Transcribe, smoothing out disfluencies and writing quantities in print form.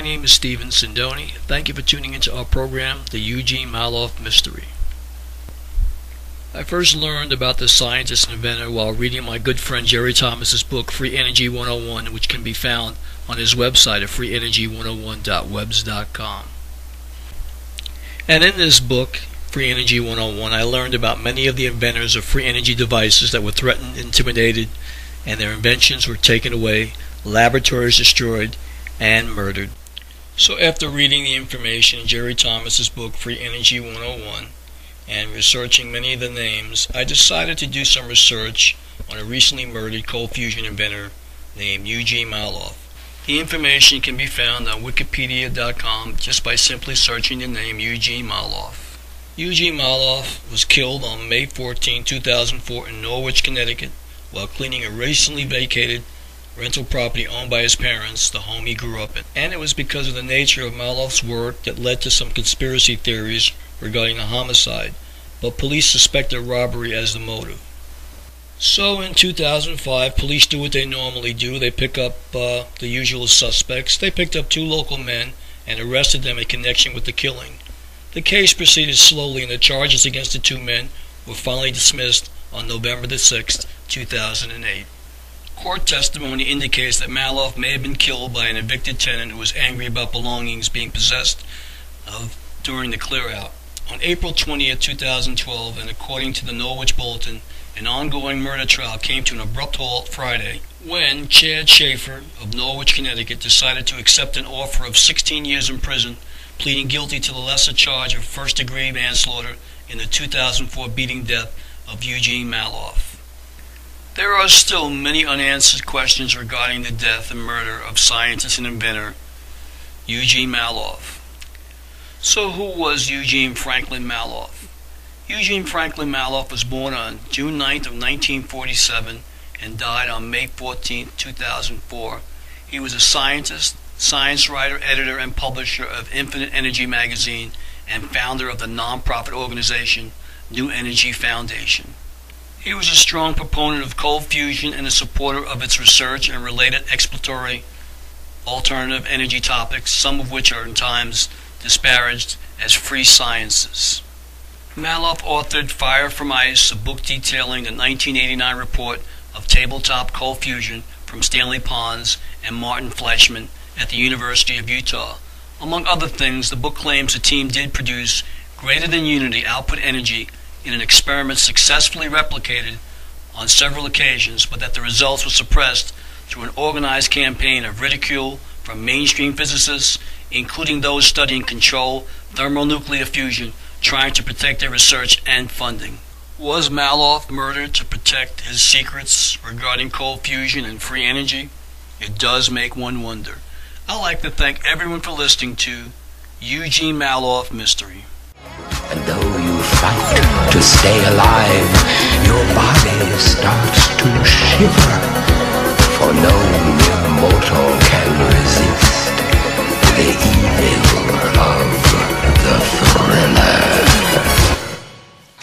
My name is Steven Sindoni. Thank you for tuning into our program, The Eugene Mallove Mystery. I first learned about this scientist and inventor while reading my good friend Jerry Thomas's book, Free Energy 101, which can be found on his website at freeenergy101.webs.com. And in this book, Free Energy 101, I learned about many of the inventors of free energy devices that were threatened, intimidated, and their inventions were taken away, laboratories destroyed, and murdered. So after reading the information in Jerry Thomas's book, Free Energy 101, and researching many of the names, I decided to do some research on a recently murdered coal fusion inventor named Eugene Mallove. The information can be found on wikipedia.com just by simply searching the name Eugene Mallove. Eugene Mallove was killed on May 14, 2004 in Norwich, Connecticut, while cleaning a recently vacated rental property owned by his parents, the home he grew up in. And it was because of the nature of Mallove's work that led to some conspiracy theories regarding the homicide, but police suspected robbery as the motive. So in 2005, police do what they normally do. They pick up the usual suspects. They picked up two local men and arrested them in connection with the killing. The case proceeded slowly, and the charges against the two men were finally dismissed on November the 6th, 2008. Court testimony indicates that Mallove may have been killed by an evicted tenant who was angry about belongings being possessed of during the clear-out. On April 20, 2012, and according to the Norwich Bulletin, an ongoing murder trial came to an abrupt halt Friday when Chad Schaefer of Norwich, Connecticut, decided to accept an offer of 16 years in prison, pleading guilty to the lesser charge of first-degree manslaughter in the 2004 beating death of Eugene Mallove. There are still many unanswered questions regarding the death and murder of scientist and inventor Eugene Mallove. So who was Eugene Franklin Mallove? Eugene Franklin Mallove was born on June 9th of 1947 and died on May 14, 2004. He was a scientist, science writer, editor, and publisher of Infinite Energy magazine and founder of the nonprofit organization New Energy Foundation. He was a strong proponent of coal fusion and a supporter of its research and related exploratory alternative energy topics, some of which are at times disparaged as free sciences. Mallove authored Fire From Ice, a book detailing the 1989 report of tabletop coal fusion from Stanley Pons and Martin Fleischmann at the University of Utah. Among other things, the book claims the team did produce greater than unity output energy in an experiment successfully replicated on several occasions, but that the results were suppressed through an organized campaign of ridicule from mainstream physicists, including those studying control thermonuclear fusion, trying to protect their research and funding. Was Mallove murdered to protect his secrets regarding coal fusion and free energy? It does make one wonder. I'd like to thank everyone for listening to Eugene Mallove Mystery. And though you fight to stay alive, your body starts to shiver, for no mere mortal can resist the evil of